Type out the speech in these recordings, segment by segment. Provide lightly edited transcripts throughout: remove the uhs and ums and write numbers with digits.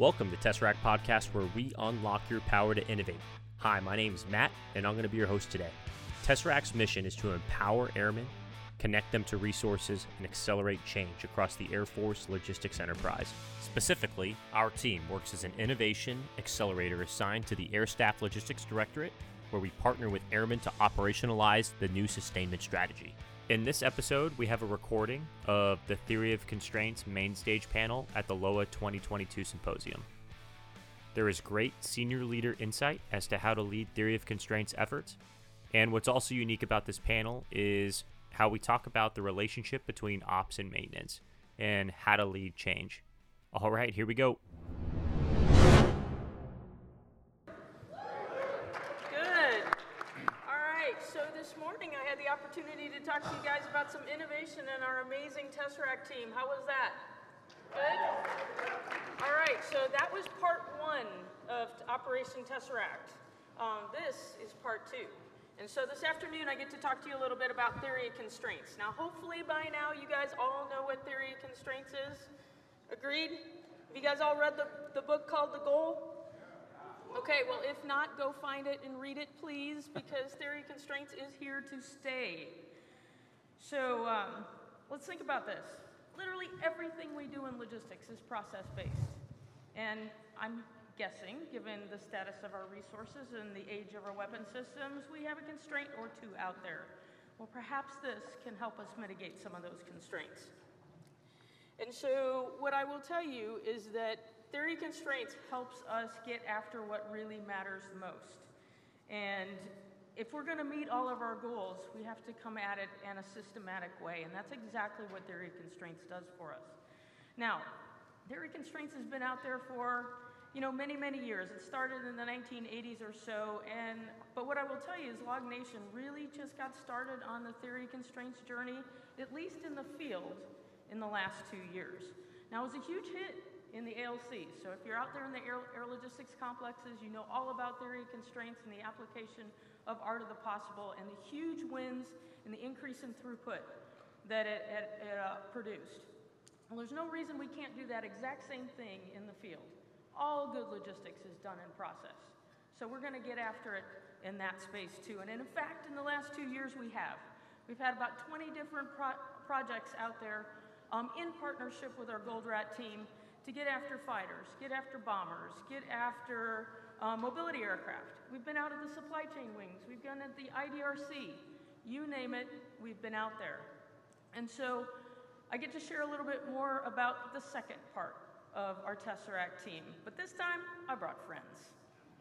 Welcome to Tesseract Podcast, where we unlock your power to innovate. Hi, my name is Matt, and I'm going to be your host today. Tesseract's mission is to empower airmen, connect them to resources, and accelerate change across the Air Force logistics enterprise. Specifically, our team works as an innovation accelerator assigned to the Air Staff Logistics Directorate, where we partner with airmen to operationalize the new sustainment strategy. In this episode, we have a recording of the Theory of Constraints main stage panel at the LOA 2022 Symposium. There is great senior leader insight as to how to lead Theory of Constraints efforts. And what's also unique about this panel is how we talk about the relationship between ops and maintenance and how to lead change. All right, here we go. Good. All right, so this morning I had the opportunity to talk to you guys about some innovation in our amazing Tesseract team. How was that? Good? All right, so that was part one of Operation Tesseract. This is part two. And so this afternoon, I get to talk to you a little bit about theory of constraints. Now, hopefully by now, you guys all know what theory of constraints is. Agreed? Have you guys all read the book called The Goal? Okay, well, if not, go find it and read it, please, because theory of constraints is here to stay. So let's think about this. Literally everything we do in logistics is process-based. And I'm guessing, given the status of our resources and the age of our weapon systems, we have a constraint or two out there. Well, perhaps this can help us mitigate some of those constraints. And so what I will tell you is that theory constraints helps us get after what really matters the most. And if we're going to meet all of our goals, we have to come at it in a systematic way, and that's exactly what theory constraints does for us. Now, theory constraints has been out there for many, many years. It started in the 1980s or so, but what I will tell you is Log Nation really just got started on the theory constraints journey, at least in the field, in the last 2 years. Now, it was a huge hit in the ALC, so if you're out there in the air logistics complexes, you know all about theory constraints and the application of Art of the Possible and the huge wins and the increase in throughput that it produced. Well, there's no reason we can't do that exact same thing in the field. All good logistics is done in process. So we're going to get after it in that space too. And in fact, in the last 2 years we have. We've had about 20 different projects out there in partnership with our Goldratt team to get after fighters, get after bombers, get after mobility aircraft. We've been out at the supply chain wings. We've gone at the IDRC. You name it, we've been out there. And so I get to share a little bit more about the second part of our Tesseract team. But this time, I brought friends.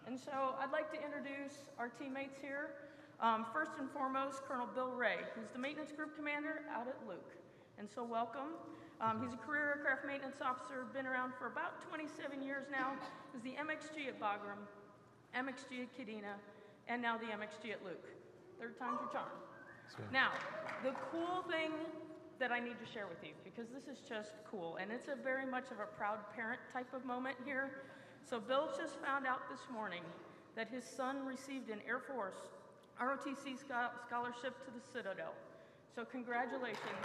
And so I'd like to introduce our teammates here. First and foremost, Colonel Bill Ray, who's the maintenance group commander out at Luke. And so welcome. He's a career aircraft maintenance officer, been around for about 27 years now. He's the MXG at Bagram, MXG at Kadena, and now the MXG at Luke. Third time's your charm. Sure. Now, the cool thing that I need to share with you, because this is just cool, and it's a very much of a proud parent type of moment here. So Bill just found out this morning that his son received an Air Force ROTC scholarship to the Citadel. So congratulations.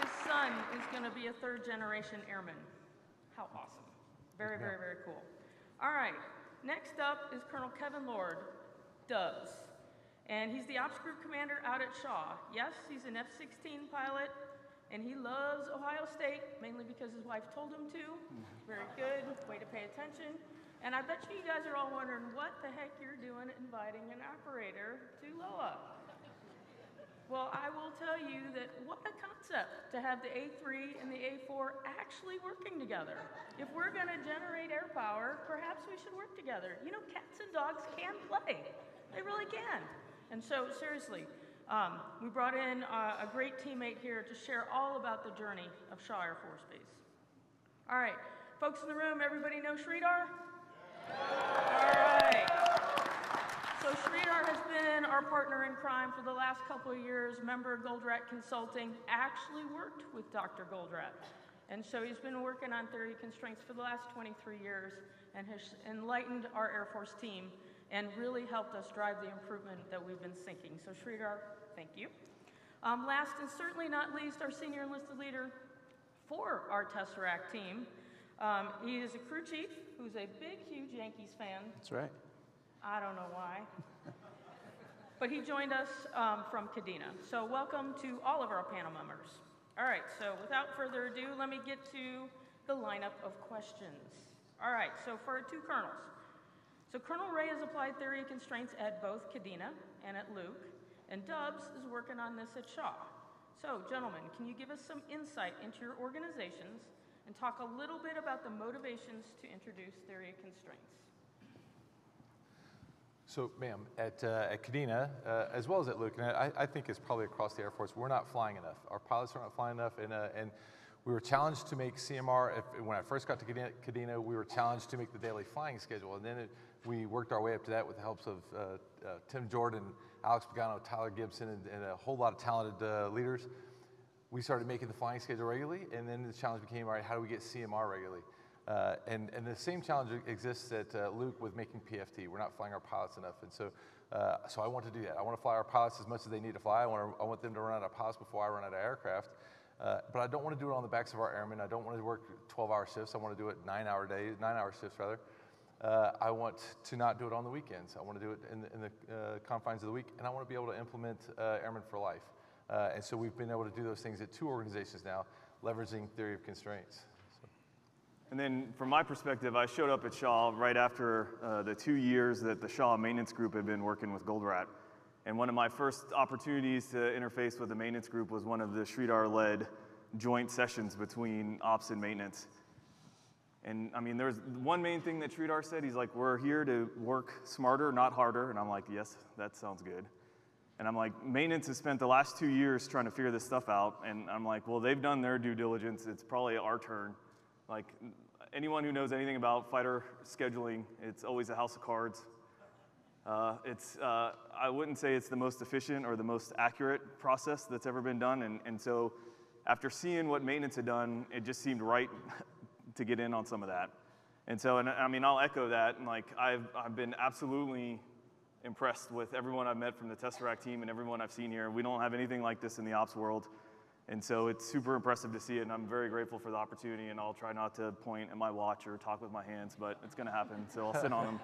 His son is gonna be a third generation airman. How awesome. Very, very, very cool. All right, next up is Colonel Kevin Lord, Dubs. And he's the ops group commander out at Shaw. Yes, he's an F-16 pilot, and he loves Ohio State, mainly because his wife told him to. Very good, way to pay attention. And I bet you guys are all wondering what the heck you're doing inviting an operator to LOA. Well, I will tell you that what a concept to have the A3 and the A4 actually working together. If we're gonna generate air power, perhaps we should work together. Cats and dogs can play. They really can. And so, seriously, we brought in a great teammate here to share all about the journey of Shaw Air Force Base. All right, folks in the room, everybody know Sridhar? All right. So Sridhar has been our partner in crime for the last couple of years, member of Goldratt Consulting, actually worked with Dr. Goldratt. And so he's been working on theory constraints for the last 23 years and has enlightened our Air Force team and really helped us drive the improvement that we've been seeking. So Sridhar, thank you. Last and certainly not least, our senior enlisted leader for our Tesseract team. He is a crew chief who's a big, huge Yankees fan. That's right. I don't know why. But he joined us from Kadena. So welcome to all of our panel members. All right, so without further ado, let me get to the lineup of questions. All right, so for our two colonels. So Colonel Ray has applied theory of constraints at both Kadena and at Luke, and Dubs is working on this at Shaw. So gentlemen, can you give us some insight into your organizations and talk a little bit about the motivations to introduce theory of constraints? So ma'am, at Kadena, as well as at Luke, and I think it's probably across the Air Force, we're not flying enough. Our pilots are not flying enough, and we were challenged to make CMR. When I first got to Kadena, we were challenged to make the daily flying schedule, and then we worked our way up to that with the helps of Tim Jordan, Alex Pagano, Tyler Gibson, and a whole lot of talented leaders. We started making the flying schedule regularly, and then the challenge became, all right, how do we get CMR regularly? And the same challenge exists at Luke with making PFT. We're not flying our pilots enough, and so I want to do that. I want to fly our pilots as much as they need to fly. I want them to run out of pilots before I run out of aircraft. But I don't want to do it on the backs of our airmen. I don't want to work 12-hour shifts. I want to do it 9-hour shifts rather. I want to not do it on the weekends. I want to do it in the confines of the week, and I want to be able to implement Airmen for Life. And so we've been able to do those things at two organizations now, leveraging theory of constraints. And then from my perspective, I showed up at Shaw right after the 2 years that the Shaw maintenance group had been working with Goldratt. And one of my first opportunities to interface with the maintenance group was one of the Sridhar-led joint sessions between ops and maintenance. And I mean, there's one main thing that Sridhar said. He's like, we're here to work smarter, not harder. And I'm like, yes, that sounds good. And I'm like, maintenance has spent the last 2 years trying to figure this stuff out. And I'm like, well, they've done their due diligence. It's probably our turn. Like, anyone who knows anything about fighter scheduling, it's always a house of cards. I wouldn't say it's the most efficient or the most accurate process that's ever been done. And so after seeing what maintenance had done, it just seemed right to get in on some of that. And so, I mean, I'll echo that. And like, I've been absolutely impressed with everyone I've met from the Tesseract team and everyone I've seen here. We don't have anything like this in the ops world. And so it's super impressive to see it, and I'm very grateful for the opportunity, and I'll try not to point at my watch or talk with my hands, but it's gonna happen, so I'll sit on them.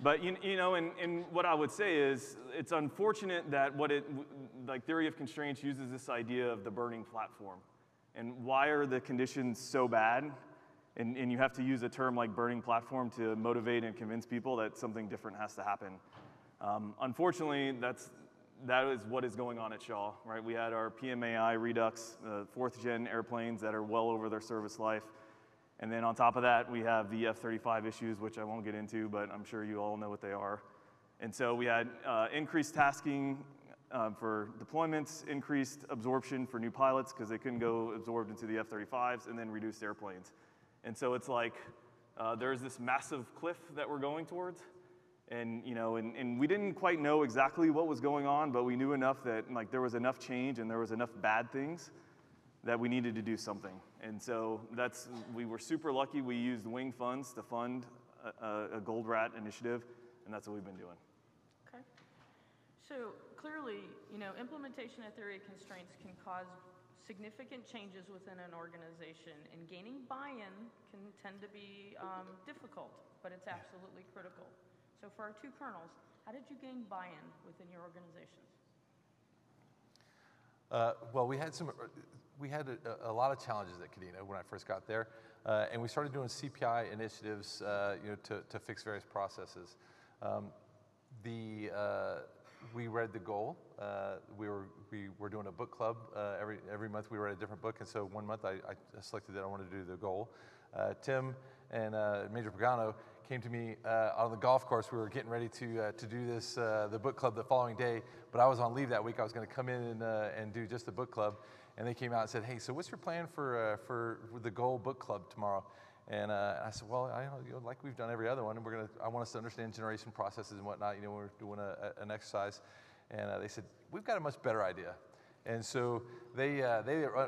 But you know, and what I would say is, it's unfortunate that like theory of constraints uses this idea of the burning platform. And why are the conditions so bad? And you have to use a term like burning platform to motivate and convince people that something different has to happen. Unfortunately, that is what is going on at Shaw, right? We had our PMAI Redux, fourth-gen airplanes that are well over their service life. And then on top of that, we have the F-35 issues, which I won't get into, but I'm sure you all know what they are. And so we had increased tasking for deployments, increased absorption for new pilots because they couldn't go absorbed into the F-35s, and then reduced airplanes. And so it's like there's this massive cliff that we're going towards. And, you know, and we didn't quite know exactly what was going on, but we knew enough that like, there was enough change and there was enough bad things that we needed to do something. And so we were super lucky. We used wing funds to fund a Goldratt initiative, and that's what we've been doing. Okay. So clearly, you know, implementation of theory of constraints can cause significant changes within an organization, and gaining buy-in can tend to be difficult, but it's absolutely critical. So for our two colonels, how did you gain buy-in within your organizations? Well, we had a lot of challenges at Kadena when I first got there, and we started doing CPI initiatives, you know, to fix various processes. We read the goal. We were doing a book club every month. We read a different book, and so one month I selected that I wanted to do the goal. Tim and Major Pagano came to me on the golf course. We were getting ready to do this, the book club the following day, but I was on leave that week. I was gonna come in and do just the book club. And they came out and said, hey, so what's your plan for the goal book club tomorrow? And I said, well, you know, like we've done every other one, and I want us to understand generation processes and whatnot, you know, when we're doing an exercise. And they said, we've got a much better idea. And so they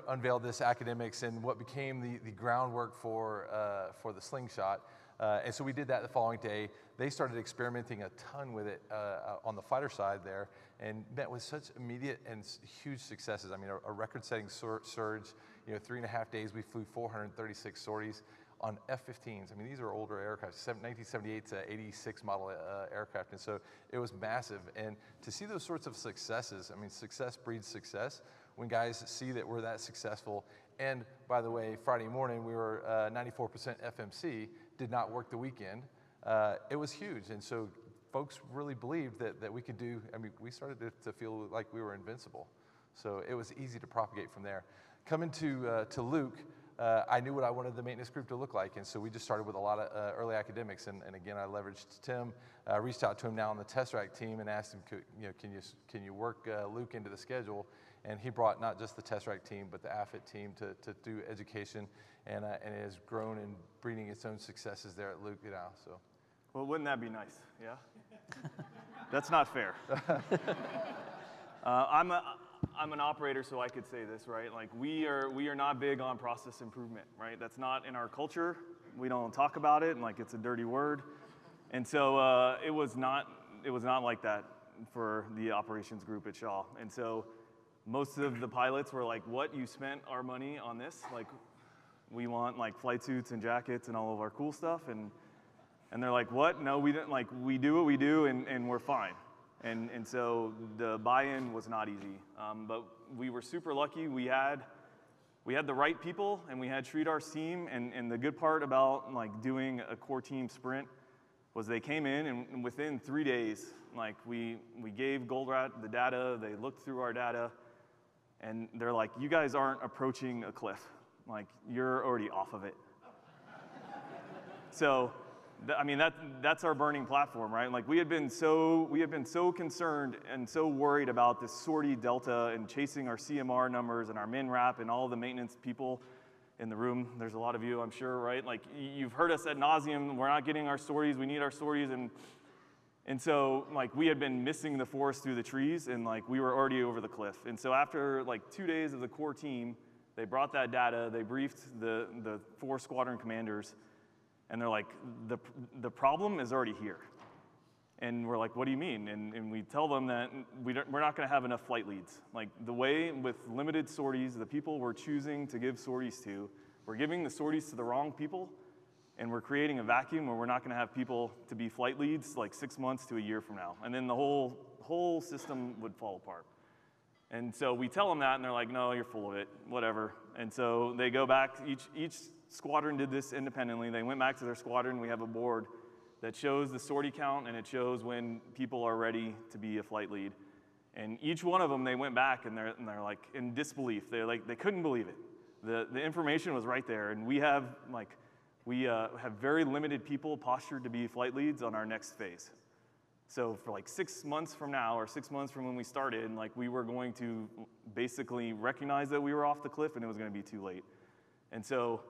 unveiled this academics and what became the groundwork for the Slingshot, And so we did that the following day. They started experimenting a ton with it on the fighter side there, and met with such immediate and huge successes. I mean, a record-setting surge. You know, 3.5 days, we flew 436 sorties on F-15s. I mean, these are older aircraft, 1978 to 86 model aircraft, and so it was massive. And to see those sorts of successes, I mean, success breeds success. When guys see that we're that successful, and by the way, Friday morning, we were 94% FMC, did not work the weekend. It was huge, and so folks really believed that we could do, I mean, we started to feel like we were invincible. So it was easy to propagate from there. Coming to Luke, I knew what I wanted the maintenance group to look like, and so we just started with a lot of early academics, and again, I leveraged Tim. I reached out to him now on the Tesseract team and asked him, you know, can you work Luke into the schedule? And he brought not just the Tesseract team, but the AFIT team to do education, and it has grown and breeding its own successes there at Luke now. So, well, wouldn't that be nice? Yeah, that's not fair. I'm an operator, so I could say this, right? Like we are not big on process improvement, right? That's not in our culture. We don't talk about it, and like it's a dirty word. And so it was not like that for the operations group at Shaw, and so. Most of the pilots were like, what, you spent our money on this? Like, we want like flight suits and jackets and all of our cool stuff. And they're like, what? No, we didn't, like, we do what we do and we're fine. And so the buy-in was not easy. But we were super lucky. We had the right people, and we had Sridhar's team. And the good part about like doing a core team sprint was they came in, and within 3 days, like we gave Goldratt the data, they looked through our data. And they're like, you guys aren't approaching a cliff. Like, you're already off of it. So, I mean, that's our burning platform, right? Like, we had been so concerned and so worried about this sortie delta and chasing our CMR numbers and our MinRap and all the maintenance people in the room. There's a lot of you, I'm sure, right? Like, you've heard us ad nauseum. We're not getting our sorties. We need our sorties. And so, like, we had been missing the forest through the trees, and like we were already over the cliff. And so after like 2 days of the core team, they brought that data, they briefed the four squadron commanders, and they're like, the problem is already here. And we're like, what do you mean? And we tell them that we're not gonna have enough flight leads. Like, the way with limited sorties, the people we're choosing to give sorties to, we're giving the sorties to the wrong people, and we're creating a vacuum where we're not gonna have people to be flight leads like 6 months to a year from now. And then the whole system would fall apart. And so we tell them that, and they're like, no, you're full of it, whatever. And so they go back, each squadron did this independently. They went back to their squadron. We have a board that shows the sortie count, and it shows when people are ready to be a flight lead. And each one of them, they went back, and they're like in disbelief. They're like, they couldn't believe it. The information was right there, and we have very limited people postured to be flight leads on our next phase. So for like 6 months from now, or 6 months from when we started, like we were going to basically recognize that we were off the cliff, and it was going to be too late. And so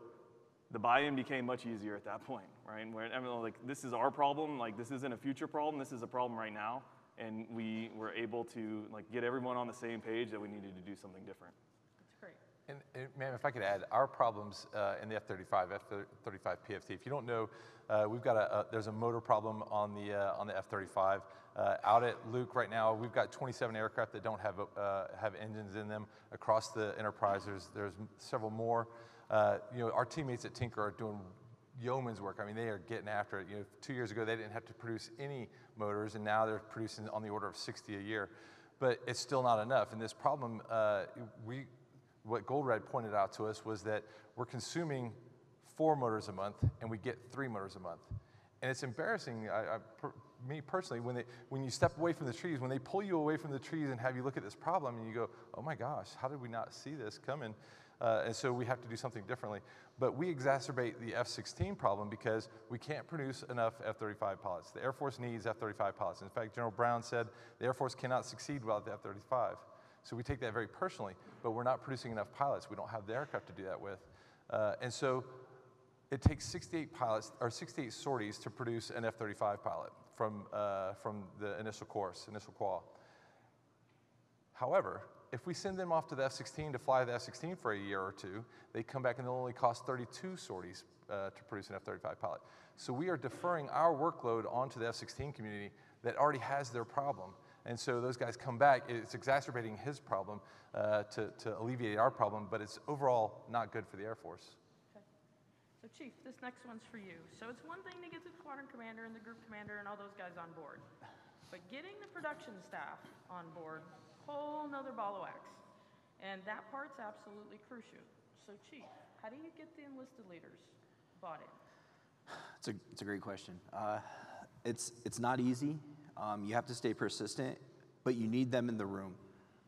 the buy-in became much easier at that point, right? Where, I mean, like, this is our problem. Like, this isn't a future problem. This is a problem right now. And we were able to like get everyone on the same page that we needed to do something different. And ma'am, if I could add, our problems in the F-35, F-35 PFT. If you don't know, we've got there's a motor problem on the F-35. Out at Luke right now, we've got 27 aircraft that don't have engines in them across the enterprise. There's several more. You know, our teammates at Tinker are doing yeoman's work. I mean, they are getting after it. You know, 2 years ago they didn't have to produce any motors, and now they're producing on the order of 60 a year. But it's still not enough. And this problem, what Goldratt pointed out to us was that we're consuming 4 motors a month, and we get 3 motors a month. And it's embarrassing, me personally, when you step away from the trees, when they pull you away from the trees and have you look at this problem, and you go, oh my gosh, how did we not see this coming? And so we have to do something differently. But we exacerbate the F-16 problem because we can't produce enough F-35 pilots. The Air Force needs F-35 pilots. In fact, General Brown said, the Air Force cannot succeed without the F-35. So we take that very personally, but we're not producing enough pilots. We don't have the aircraft to do that with. And so it takes 68 pilots, or 68 sorties to produce an F-35 pilot from the initial course, initial qual. However, If we send them off to the F-16 to fly the F-16 for a year or two, they come back and they'll only cost 32 sorties to produce an F-35 pilot. So we are deferring our workload onto the F-16 community that already has their problem. And so those guys come back, it's exacerbating his problem to alleviate our problem, but it's overall not good for the Air Force. Okay. So Chief, this next one's for you. So it's one thing to get the squadron commander and the group commander and all those guys on board, but getting the production staff on board, whole nother ball of wax. And that part's absolutely crucial. So Chief, how do you get the enlisted leaders bought in? It's a great question. It's not easy. You have to stay persistent, but you need them in the room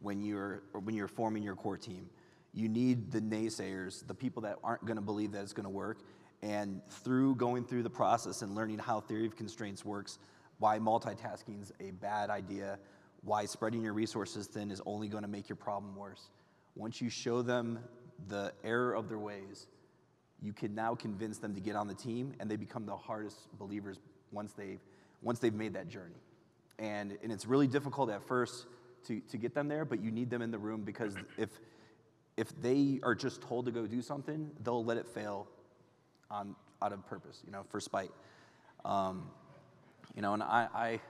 when you're forming your core team. You need the naysayers, the people that aren't going to believe that it's going to work. And through going through the process and learning how theory of constraints works, why multitasking is a bad idea, why spreading your resources thin is only going to make your problem worse. Once you show them the error of their ways, you can now convince them to get on the team, and they become the hardest believers once they've made that journey. And it's really difficult at first to get them there, but you need them in the room, because if they are just told to go do something, they'll let it fail out of purpose, for spite. And I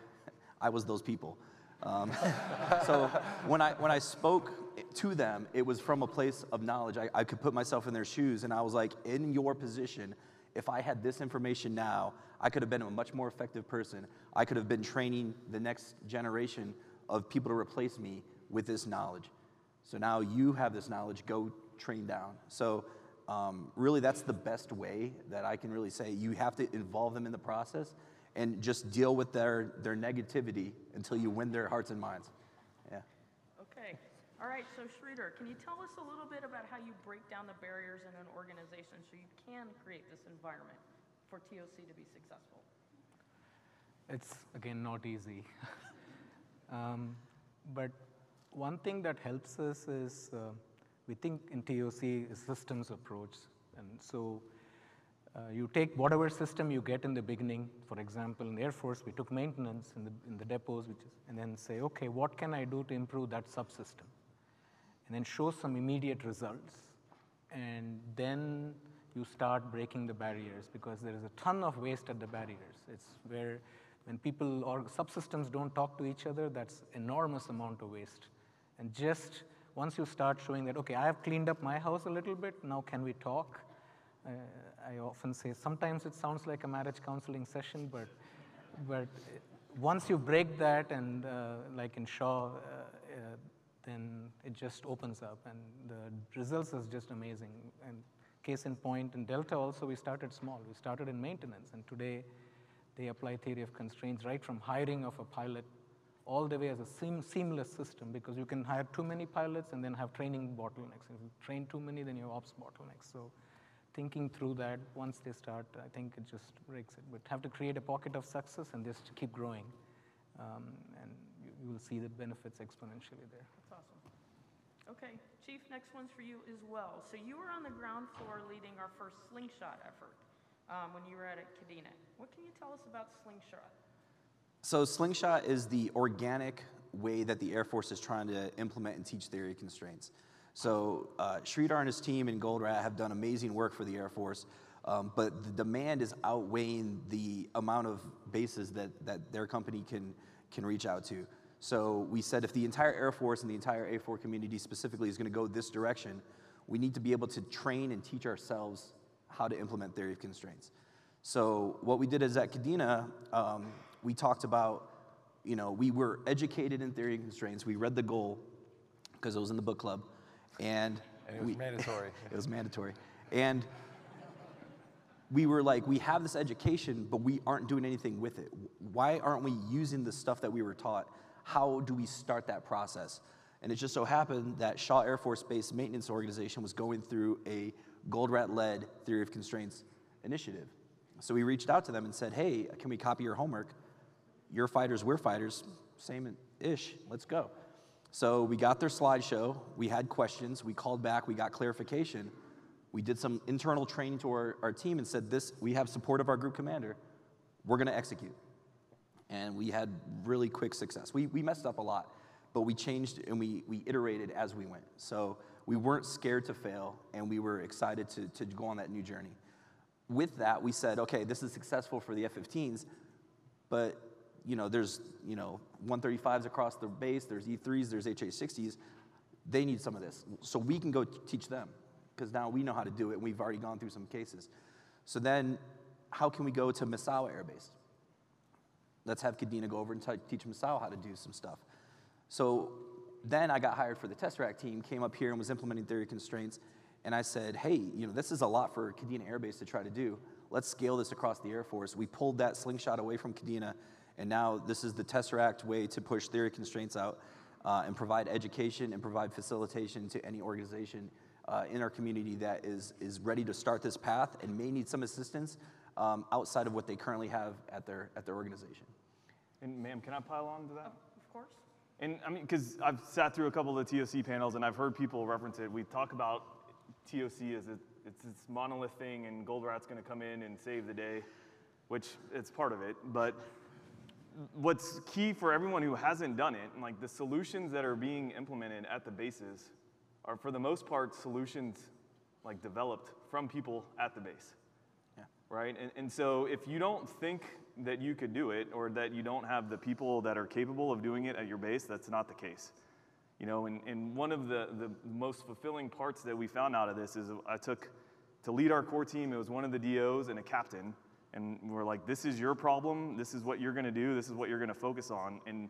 was those people. So when I spoke to them, it was from a place of knowledge. I could put myself in their shoes, and I was like, in your position, if I had this information now, I could have been a much more effective person. I could have been training the next generation of people to replace me with this knowledge. So now you have this knowledge, go train down. So really, that's the best way that I can really say. You have to involve them in the process and just deal with their negativity until you win their hearts and minds. Yeah. Okay. All right, so Sridhar, can you tell us a little bit about how you break down the barriers in an organization so you can create this environment for TOC to be successful? It's, again, not easy. But one thing that helps us is we think in TOC is systems approach. And so you take whatever system you get in the beginning. For example, in the Air Force, we took maintenance in the depots, and then say, OK, what can I do to improve that subsystem? And then show some immediate results. And then you start breaking the barriers, because there is a ton of waste at the barriers. It's where when people or subsystems don't talk to each other, that's enormous amount of waste. And just once you start showing that, okay, I have cleaned up my house a little bit, now can we talk? I often say sometimes it sounds like a marriage counseling session, but once you break that, and like in Shaw, then it just opens up, and the results is just amazing. And case in point, in Delta also, we started small. We started in maintenance, and today they apply theory of constraints right from hiring of a pilot all the way as a seamless system, because you can hire too many pilots and then have training bottlenecks. If you train too many, then you have ops bottlenecks. So thinking through that, once they start, I think it just breaks it. But have to create a pocket of success and just keep growing, and you will see the benefits exponentially there. That's awesome. Okay, Chief, next one's for you as well. So you were on the ground floor leading our first Slingshot effort when you were at Kadena. What can you tell us about Slingshot? So Slingshot is the organic way that the Air Force is trying to implement and teach theory of constraints. So Sridhar and his team and Goldratt have done amazing work for the Air Force, but the demand is outweighing the amount of bases that their company can reach out to. So we said if the entire Air Force and the entire A4 community specifically is going to go this direction, we need to be able to train and teach ourselves how to implement theory of constraints. So what we did is at Kadena, we talked about, we were educated in theory of constraints. We read the goal because it was in the book club. And it was mandatory. It was mandatory. And we were like, we have this education, but we aren't doing anything with it. Why aren't we using the stuff that we were taught? How do we start that process? And it just so happened that Shaw Air Force Base Maintenance Organization was going through a Goldratt-led Theory of Constraints initiative. So we reached out to them and said, hey, can we copy your homework? You're fighters, we're fighters, same-ish, let's go. So we got their slideshow, we had questions, we called back, we got clarification. We did some internal training to our team and said, we have support of our group commander, we're gonna execute. And we had really quick success. We messed up a lot, but we changed and we iterated as we went. So we weren't scared to fail, and we were excited to go on that new journey. With that, we said, okay, this is successful for the F-15s, but there's 135s across the base, there's E3s, there's HH-60s, they need some of this. So we can go teach them, because now we know how to do it, and we've already gone through some cases. So then, how can we go to Misawa Air Base? Let's have Kadena go over and teach Misawa how to do some stuff. So then I got hired for the Tesseract team, came up here and was implementing Theory of Constraints, and I said, hey, this is a lot for Kadena Air Base to try to do. Let's scale this across the Air Force. We pulled that Slingshot away from Kadena, and now this is the Tesseract way to push Theory of Constraints out and provide education and provide facilitation to any organization in our community that is ready to start this path and may need some assistance outside of what they currently have at their organization. And ma'am, can I pile on to that? Of course. And I mean, because I've sat through a couple of the TOC panels and I've heard people reference it. We talk about TOC as it's this monolith thing and Goldratt's gonna come in and save the day, which it's part of it. But what's key for everyone who hasn't done it, and like the solutions that are being implemented at the bases are, for the most part, solutions like developed from people at the base, yeah. Right? And so if you don't think that you could do it or that you don't have the people that are capable of doing it at your base, that's not the case. And one of the most fulfilling parts that we found out of this is I took, to lead our core team, it was one of the DOs and a captain, and we're like, this is your problem, this is what you're gonna do, this is what you're gonna focus on. And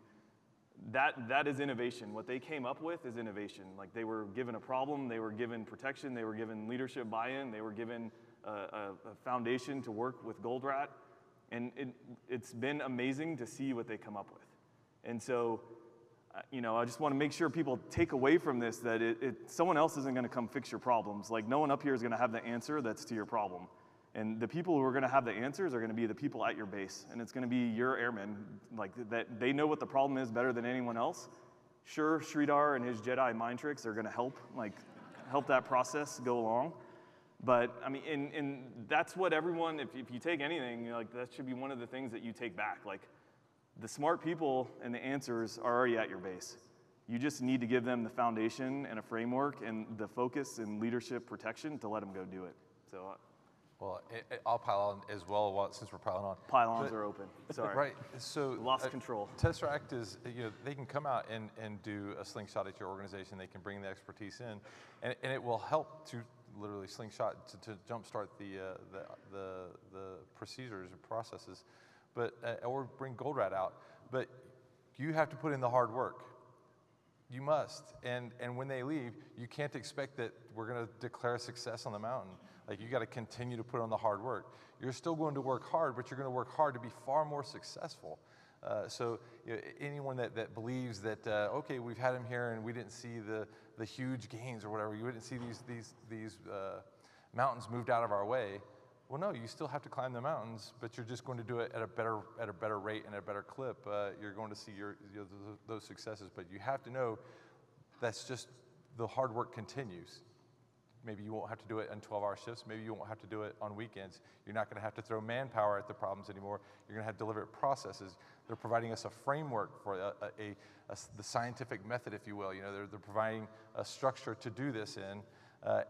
that is innovation. What they came up with is innovation. Like, they were given a problem, they were given protection, they were given leadership buy-in, they were given a foundation to work with Goldratt, and it's been amazing to see what they come up with. And so, I just want to make sure people take away from this that someone else isn't going to come fix your problems. Like, no one up here is going to have the answer that's to your problem. And the people who are going to have the answers are going to be the people at your base, and it's going to be your airmen, like that they know what the problem is better than anyone else. Sure, Sridhar and his Jedi mind tricks are going to help that process go along. But I mean, and that's what everyone, if you take anything, like that should be one of the things that you take back. Like, the smart people and the answers are already at your base. You just need to give them the foundation and a framework and the focus and leadership protection to let them go do it. So. Well, I'll pile on as well, since we're piling on. Pylons are open, sorry. Right, so. Lost control. Tesseract is, they can come out and do a slingshot at your organization. They can bring the expertise in, and it will help to literally slingshot to jumpstart the procedures and processes, but, or bring Goldratt out. But you have to put in the hard work. You must, and when they leave, you can't expect that we're gonna declare success on the mountain. Like, you got to continue to put on the hard work. You're still going to work hard, but you're going to work hard to be far more successful. So anyone that believes that, okay, we've had him here and we didn't see the huge gains or whatever, you didn't see these mountains moved out of our way. Well, no, you still have to climb the mountains, but you're just going to do it at a better rate and a better clip. You're going to see those successes, but you have to know that's just the hard work continues. Maybe you won't have to do it on 12-hour shifts. Maybe you won't have to do it on weekends. You're not gonna have to throw manpower at the problems anymore. You're gonna have deliberate processes. They're providing us a framework for the scientific method, if you will. They're providing a structure to do this in.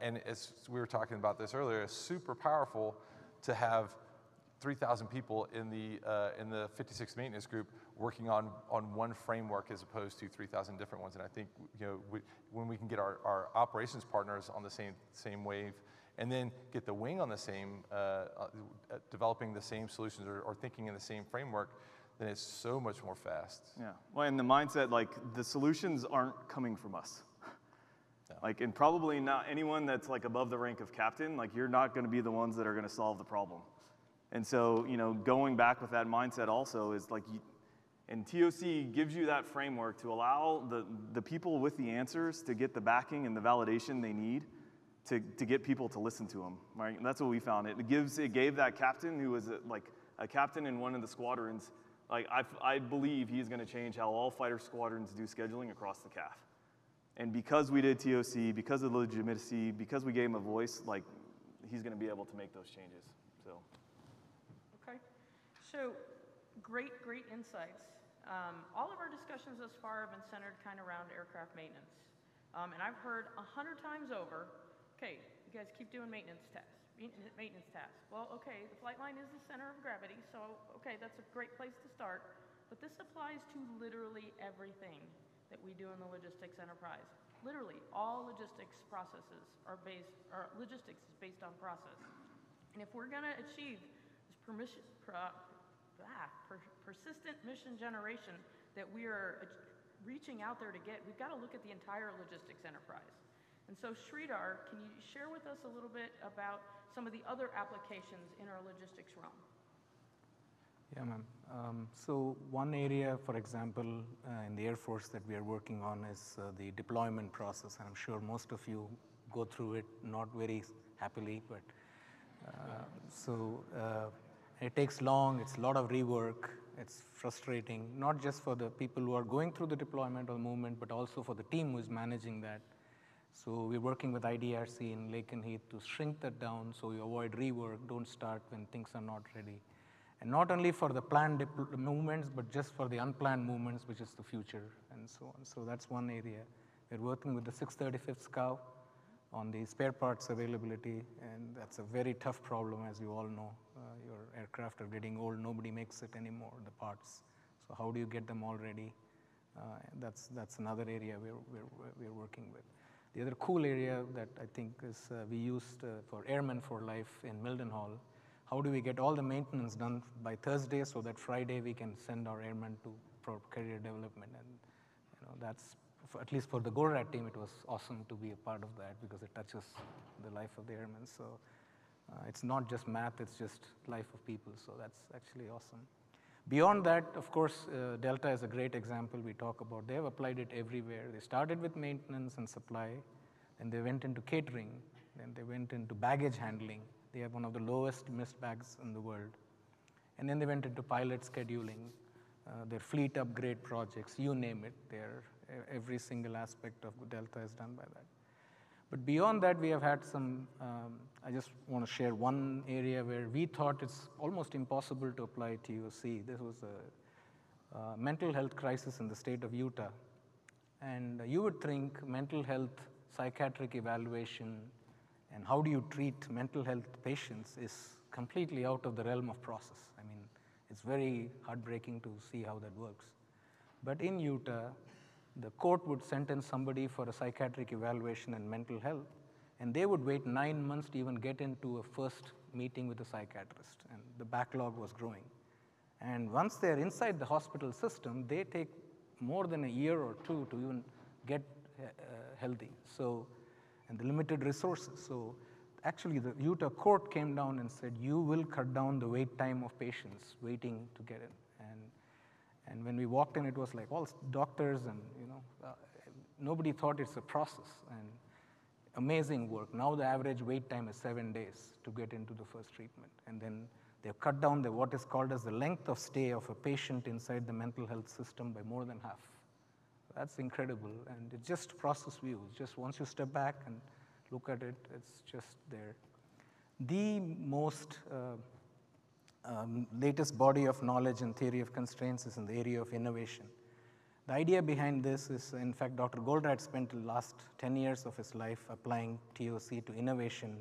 And as we were talking about this earlier, it's super powerful to have 3,000 people in the 56 maintenance group working on one framework as opposed to 3,000 different ones. And I think when we can get our operations partners on the same wave, and then get the wing on the same, developing the same solutions or thinking in the same framework, then it's so much more fast. Yeah, well, and the mindset, like, the solutions aren't coming from us. No. Like, and probably not anyone that's like above the rank of captain, like, you're not gonna be the ones that are gonna solve the problem. And so, going back with that mindset also is like, and TOC gives you that framework to allow the people with the answers to get the backing and the validation they need to get people to listen to them, right? And that's what we found. It gave that captain who was a captain in one of the squadrons, like, I believe he's gonna change how all fighter squadrons do scheduling across the CAF. And because we did TOC, because of the legitimacy, because we gave him a voice, like, he's gonna be able to make those changes, so. Okay, so great insights. All of our discussions thus far have been centered kind of around aircraft maintenance. And I've heard 100 times over, okay, you guys keep doing maintenance tasks. Well, okay, the flight line is the center of gravity, so okay, that's a great place to start. But this applies to literally everything that we do in the logistics enterprise. Literally, all logistics processes are based, or logistics is based on process. And if we're gonna achieve this persistent mission generation that we are reaching out there to get, we've gotta look at the entire logistics enterprise. And so Sridhar, can you share with us a little bit about some of the other applications in our logistics realm? Yeah, ma'am. So one area, for example, in the Air Force that we are working on is the deployment process. And I'm sure most of you go through it not very happily, but it takes long, it's a lot of rework, it's frustrating, not just for the people who are going through the deployment or movement, but also for the team who's managing that. So we're working with IDRC in Lake and Heath to shrink that down so you avoid rework, don't start when things are not ready. And not only for the planned movements, but just for the unplanned movements, which is the future and so on. So that's one area. We're working with the 635th SCAW on the spare parts availability, and that's a very tough problem, as you all know. Your aircraft are getting old, nobody makes it anymore, the parts. So how do you get them all ready? That's another area we're working with. The other cool area that I think is we used for Airmen for Life in Mildenhall. How do we get all the maintenance done by Thursday so that Friday we can send our airmen to for career development? And you know, that's, at least for the Goldratt team, it was awesome to be a part of that because it touches the life of the airmen. So it's not just math, it's just life of people. So that's actually awesome. Beyond that, of course, Delta is a great example we talk about. They have applied it everywhere. They started with maintenance and supply, and they went into catering, then they went into baggage handling. They have one of the lowest missed bags in the world. And then they went into pilot scheduling, their fleet upgrade projects, you name it. Every single aspect of Delta is done by that. But beyond that, we have had some, I just want to share one area where we thought it's almost impossible to apply TOC. This was a mental health crisis in the state of Utah. And you would think mental health, psychiatric evaluation, and how do you treat mental health patients is completely out of the realm of process. I mean, it's very heartbreaking to see how that works. But in Utah, the court would sentence somebody for a psychiatric evaluation and mental health, and they would wait 9 months to even get into a first meeting with a psychiatrist, and the backlog was growing. And once they're inside the hospital system, they take more than a year or two to even get healthy. So, and the limited resources. So actually the Utah court came down and said, you will cut down the wait time of patients waiting to get in. And when we walked in, it was like all doctors and, you know, nobody thought it's a process, and amazing work. Now the average wait time is 7 days to get into the first treatment. And then they've cut down the, what is called as the length of stay of a patient inside the mental health system by more than half. That's incredible, and it's just process views. Just once you step back and look at it, it's just there. The most latest body of knowledge and theory of constraints is in the area of innovation. The idea behind this is, in fact, Dr. Goldratt spent the last 10 years of his life applying TOC to innovation,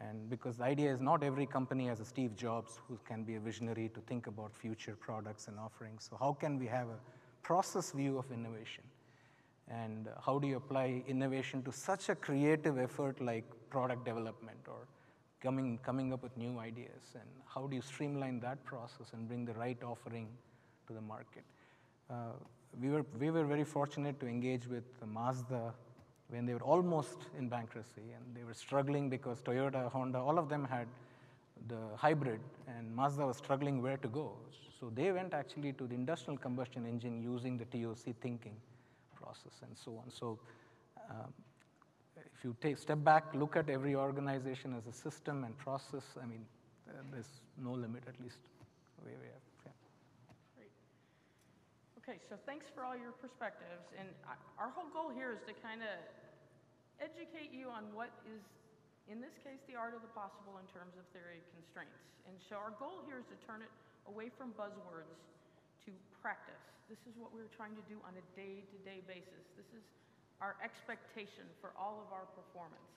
and because the idea is not every company has a Steve Jobs who can be a visionary to think about future products and offerings. So how can we have a process view of innovation, and how do you apply innovation to such a creative effort like product development or coming up with new ideas, and how do you streamline that process and bring the right offering to the market. We were very fortunate to engage with Mazda when they were almost in bankruptcy, and they were struggling because Toyota, Honda, all of them had the hybrid, and Mazda was struggling where to go. So they went actually to the industrial combustion engine using the TOC thinking process and so on. So if you step back, look at every organization as a system and process, I mean, there's no limit, at least. Yeah. Great. Okay, so thanks for all your perspectives. And our whole goal here is to kind of educate you on what is, in this case, the art of the possible in terms of theory of constraints. And so our goal here is to turn it away from buzzwords to practice. This is what we're trying to do on a day-to-day basis. This is our expectation for all of our performance.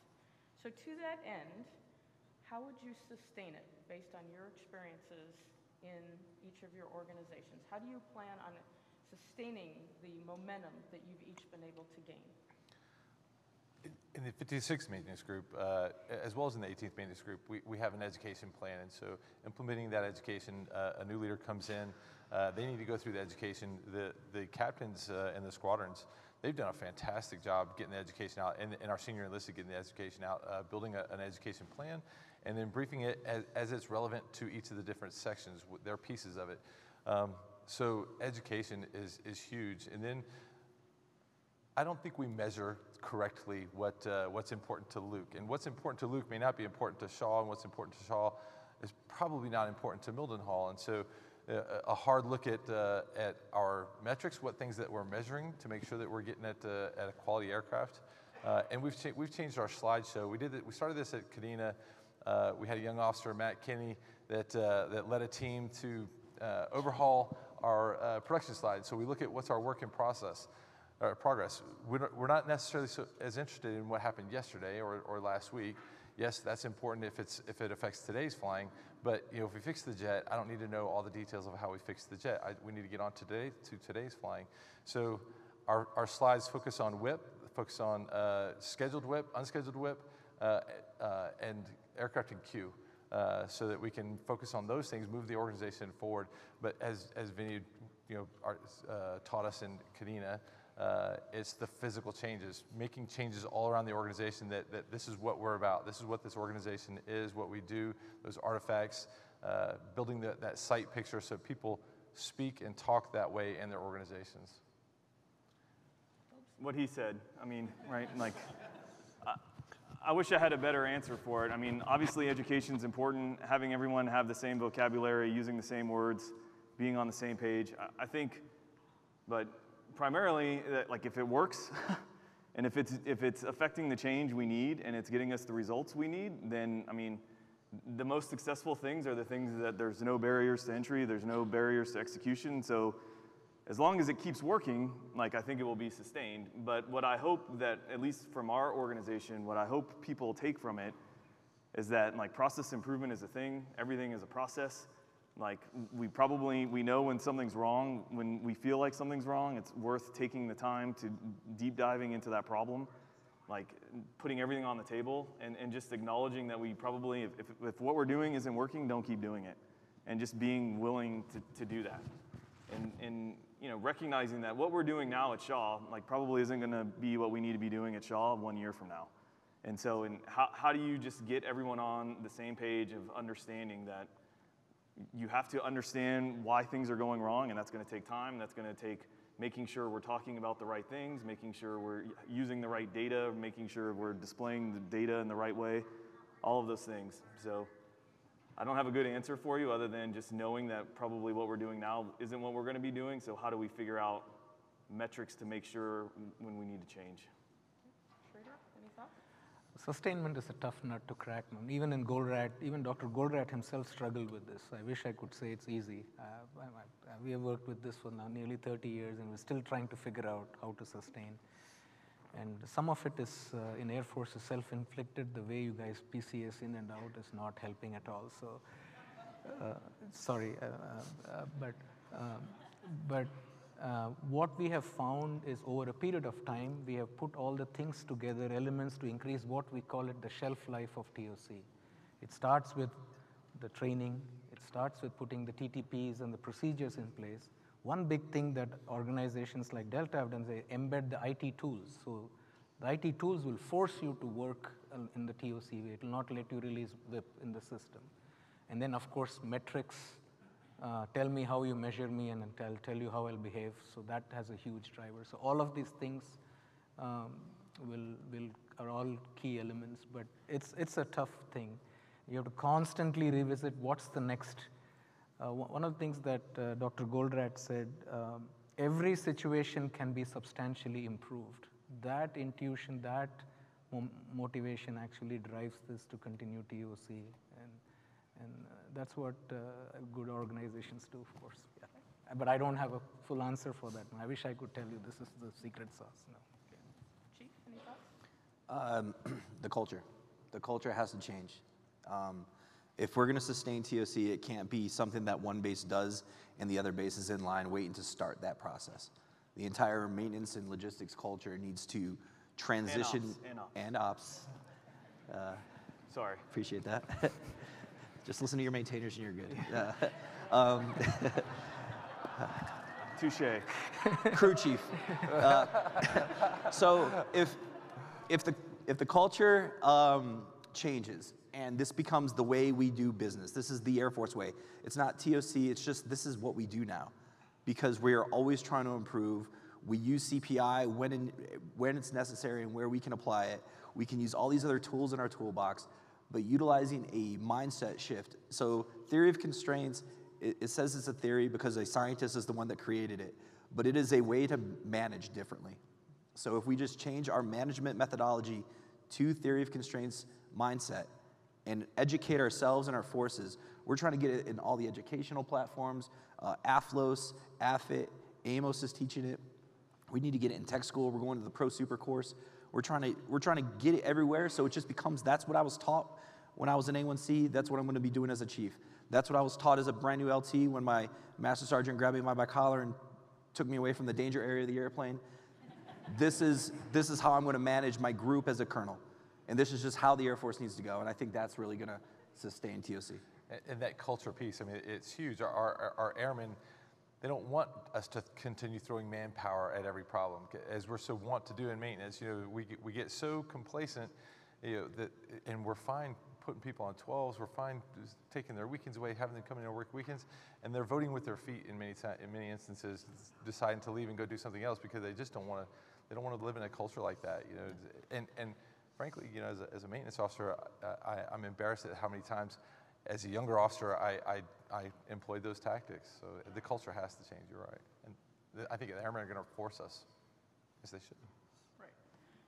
So to that end, how would you sustain it based on your experiences in each of your organizations? How do you plan on sustaining the momentum that you've each been able to gain? In the 56th maintenance group, as well as in the 18th maintenance group, we have an education plan. And so implementing that education, a new leader comes in, they need to go through the education. The captains and the squadrons, they've done a fantastic job getting the education out, and our senior enlisted getting the education out, building an education plan, and then briefing it as it's relevant to each of the different sections, their pieces of it. So education is huge. And then I don't think we measure correctly what's important to Luke. And what's important to Luke may not be important to Shaw, and what's important to Shaw is probably not important to Mildenhall. And so a hard look at our metrics, what things that we're measuring to make sure that we're getting at a quality aircraft. And we've changed our slideshow. We started this at Kadena. We had a young officer, Matt Kinney, that led a team to overhaul our production slide. So we look at what's our work in process. Progress. We're not necessarily as interested in what happened yesterday or last week. Yes, that's important if it affects today's flying. But if we fix the jet, I don't need to know all the details of how we fixed the jet. We need to get on to today's flying. So our slides focus on WIP, focus on scheduled WIP, unscheduled WIP, and aircraft in queue, so that we can focus on those things, move the organization forward. But as Vinny, taught us in Kadena. It's the physical changes, making changes all around the organization that this is what we're about. This is what this organization is, what we do, those artifacts, building that site picture so people speak and talk that way in their organizations. What he said, I mean, right? Like, I wish I had a better answer for it. I mean, obviously education's important, having everyone have the same vocabulary, using the same words, being on the same page, I think, but primarily, like if it works, and if it's affecting the change we need, and it's getting us the results we need, then I mean, the most successful things are the things that there's no barriers to entry, there's no barriers to execution. So, as long as it keeps working, like I think it will be sustained. But what I hope that, at least from our organization, what I hope people take from it is that like process improvement is a thing. Everything is a process. Like we know when something's wrong, when we feel like something's wrong, it's worth taking the time to deep diving into that problem, like putting everything on the table and just acknowledging that we probably, if what we're doing isn't working, don't keep doing it. And just being willing to do that. And recognizing that what we're doing now at Shaw, like probably isn't gonna be what we need to be doing at Shaw 1 year from now. And so how do you just get everyone on the same page of understanding that you have to understand why things are going wrong, and that's going to take time. That's going to take making sure we're talking about the right things, making sure we're using the right data, making sure we're displaying the data in the right way, all of those things. So I don't have a good answer for you other than just knowing that probably what we're doing now isn't what we're going to be doing, so how do we figure out metrics to make sure when we need to change? Sridhar, any thoughts? Sustainment is a tough nut to crack, man. Even in Goldratt, even Dr. Goldratt himself struggled with this. I wish I could say it's easy. We have worked with this for now nearly 30 years, and we're still trying to figure out how to sustain. And some of it is in Air Force is self-inflicted. The way you guys PCS in and out is not helping at all. So, sorry, but what we have found is over a period of time, we have put all the things together, elements to increase what we call it the shelf life of TOC. It starts with the training. It starts with putting the TTPs and the procedures in place. One big thing that organizations like Delta have done is they embed the IT tools. So the IT tools will force you to work in the TOC way. It will not let you release WIP in the system. And then, of course, metrics. Tell me how you measure me, and I'll tell you how I'll behave. So that has a huge driver. So all of these things are all key elements, but it's a tough thing. You have to constantly revisit what's the next. One of the things that Dr. Goldratt said, every situation can be substantially improved. That intuition, that motivation actually drives this to continue TOC. And that's what good organizations do, of course. Yeah. But I don't have a full answer for that. I wish I could tell you this is the secret sauce. No. Okay. Chief, any thoughts? The culture. The culture has to change. If we're going to sustain TOC, it can't be something that one base does and the other base is in line waiting to start that process. The entire maintenance and logistics culture needs to transition and ops. Sorry. Appreciate that. Just listen to your maintainers and you're good. Touche. Crew chief. So if the culture changes and this becomes the way we do business, this is the Air Force way. It's not TOC, it's just this is what we do now because we are always trying to improve. We use CPI when it's necessary and where we can apply it. We can use all these other tools in our toolbox, but utilizing a mindset shift. So theory of constraints, it says it's a theory because a scientist is the one that created it, but it is a way to manage differently. So if we just change our management methodology to theory of constraints mindset and educate ourselves and our forces, we're trying to get it in all the educational platforms, AFLOS, AFIT, AMOS is teaching it. We need to get it in tech school. We're going to the Pro Super course. We're trying to get it everywhere, so it just becomes that's what I was taught when I was in A1C. That's what I'm going to be doing as a chief. That's what I was taught as a brand new LT when my master sergeant grabbed me by my collar and took me away from the danger area of the airplane. This is how I'm going to manage my group as a colonel, and this is just how the Air Force needs to go. And I think that's really going to sustain TOC. And that culture piece, I mean, it's huge. Our airmen. They don't want us to continue throwing manpower at every problem, as we're so wont to do in maintenance. You know, we get so complacent, you know, that, and we're fine putting people on 12s. We're fine taking their weekends away, having them come in and work weekends, and they're voting with their feet in many instances, deciding to leave and go do something else because they just don't want to. They don't want to live in a culture like that. You know, and frankly, you know, as a maintenance officer, I'm embarrassed at how many times, as a younger officer, I employed those tactics. So the culture has to change, you're right. And I think the airmen are going to force us, as they should. Right.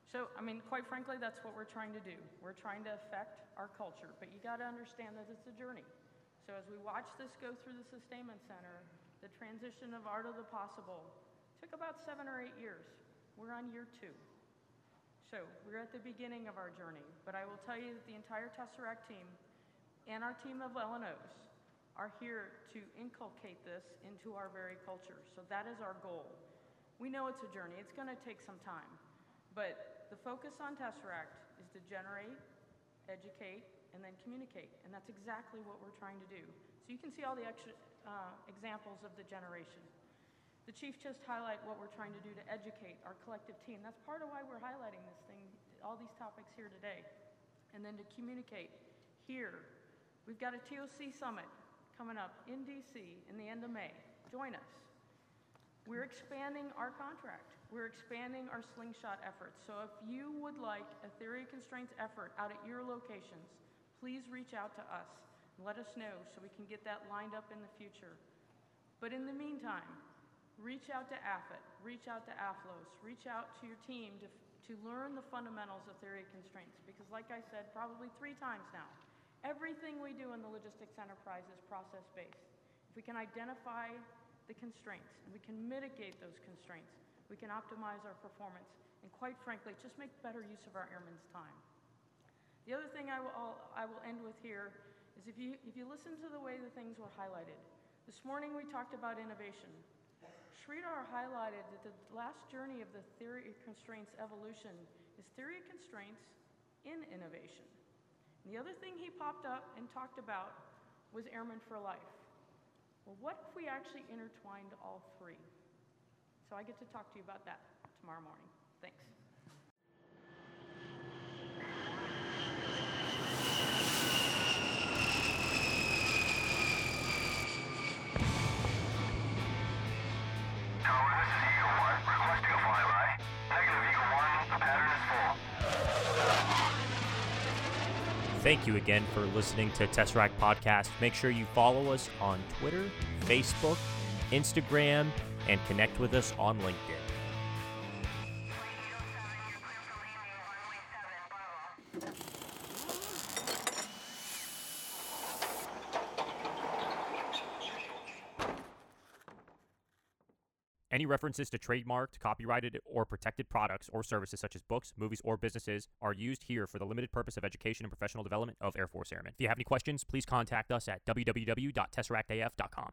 So, I mean, quite frankly, that's what we're trying to do. We're trying to affect our culture, but you got to understand that it's a journey. So as we watch this go through the Sustainment Center, the transition of Art of the Possible took about 7 or 8 years. We're on year 2. So we're at the beginning of our journey, but I will tell you that the entire Tesseract team and our team of L&Os are here to inculcate this into our very culture. So that is our goal. We know it's a journey. It's going to take some time. But the focus on Tesseract is to generate, educate, and then communicate. And that's exactly what we're trying to do. So you can see all the examples of the generation. The Chief just highlighted what we're trying to do to educate our collective team. That's part of why we're highlighting this thing, all these topics here today. And then to communicate here. We've got a TOC summit coming up in DC in the end of May. Join us. We're expanding our contract. We're expanding our Slingshot efforts. So if you would like a theory of constraints effort out at your locations, please reach out to us and let us know so we can get that lined up in the future. But in the meantime, reach out to AFIT, reach out to AFLOS, reach out to your team to learn the fundamentals of theory of constraints. Because like I said, probably 3 times now, everything we do in the logistics enterprise is process-based. If we can identify the constraints and we can mitigate those constraints, we can optimize our performance and, quite frankly, just make better use of our airmen's time. The other thing I will end with here is if you listen to the way the things were highlighted. This morning we talked about innovation. Sridhar highlighted that the last journey of the theory of constraints evolution is theory of constraints in innovation. The other thing he popped up and talked about was Airmen for Life. Well, what if we actually intertwined all 3? So I get to talk to you about that tomorrow morning. Thanks. Thank you again for listening to Tesseract Podcast. Make sure you follow us on Twitter, Facebook, Instagram, and connect with us on LinkedIn. Any references to trademarked, copyrighted, or protected products or services such as books, movies, or businesses are used here for the limited purpose of education and professional development of Air Force Airmen. If you have any questions, please contact us at www.tesseractaf.com.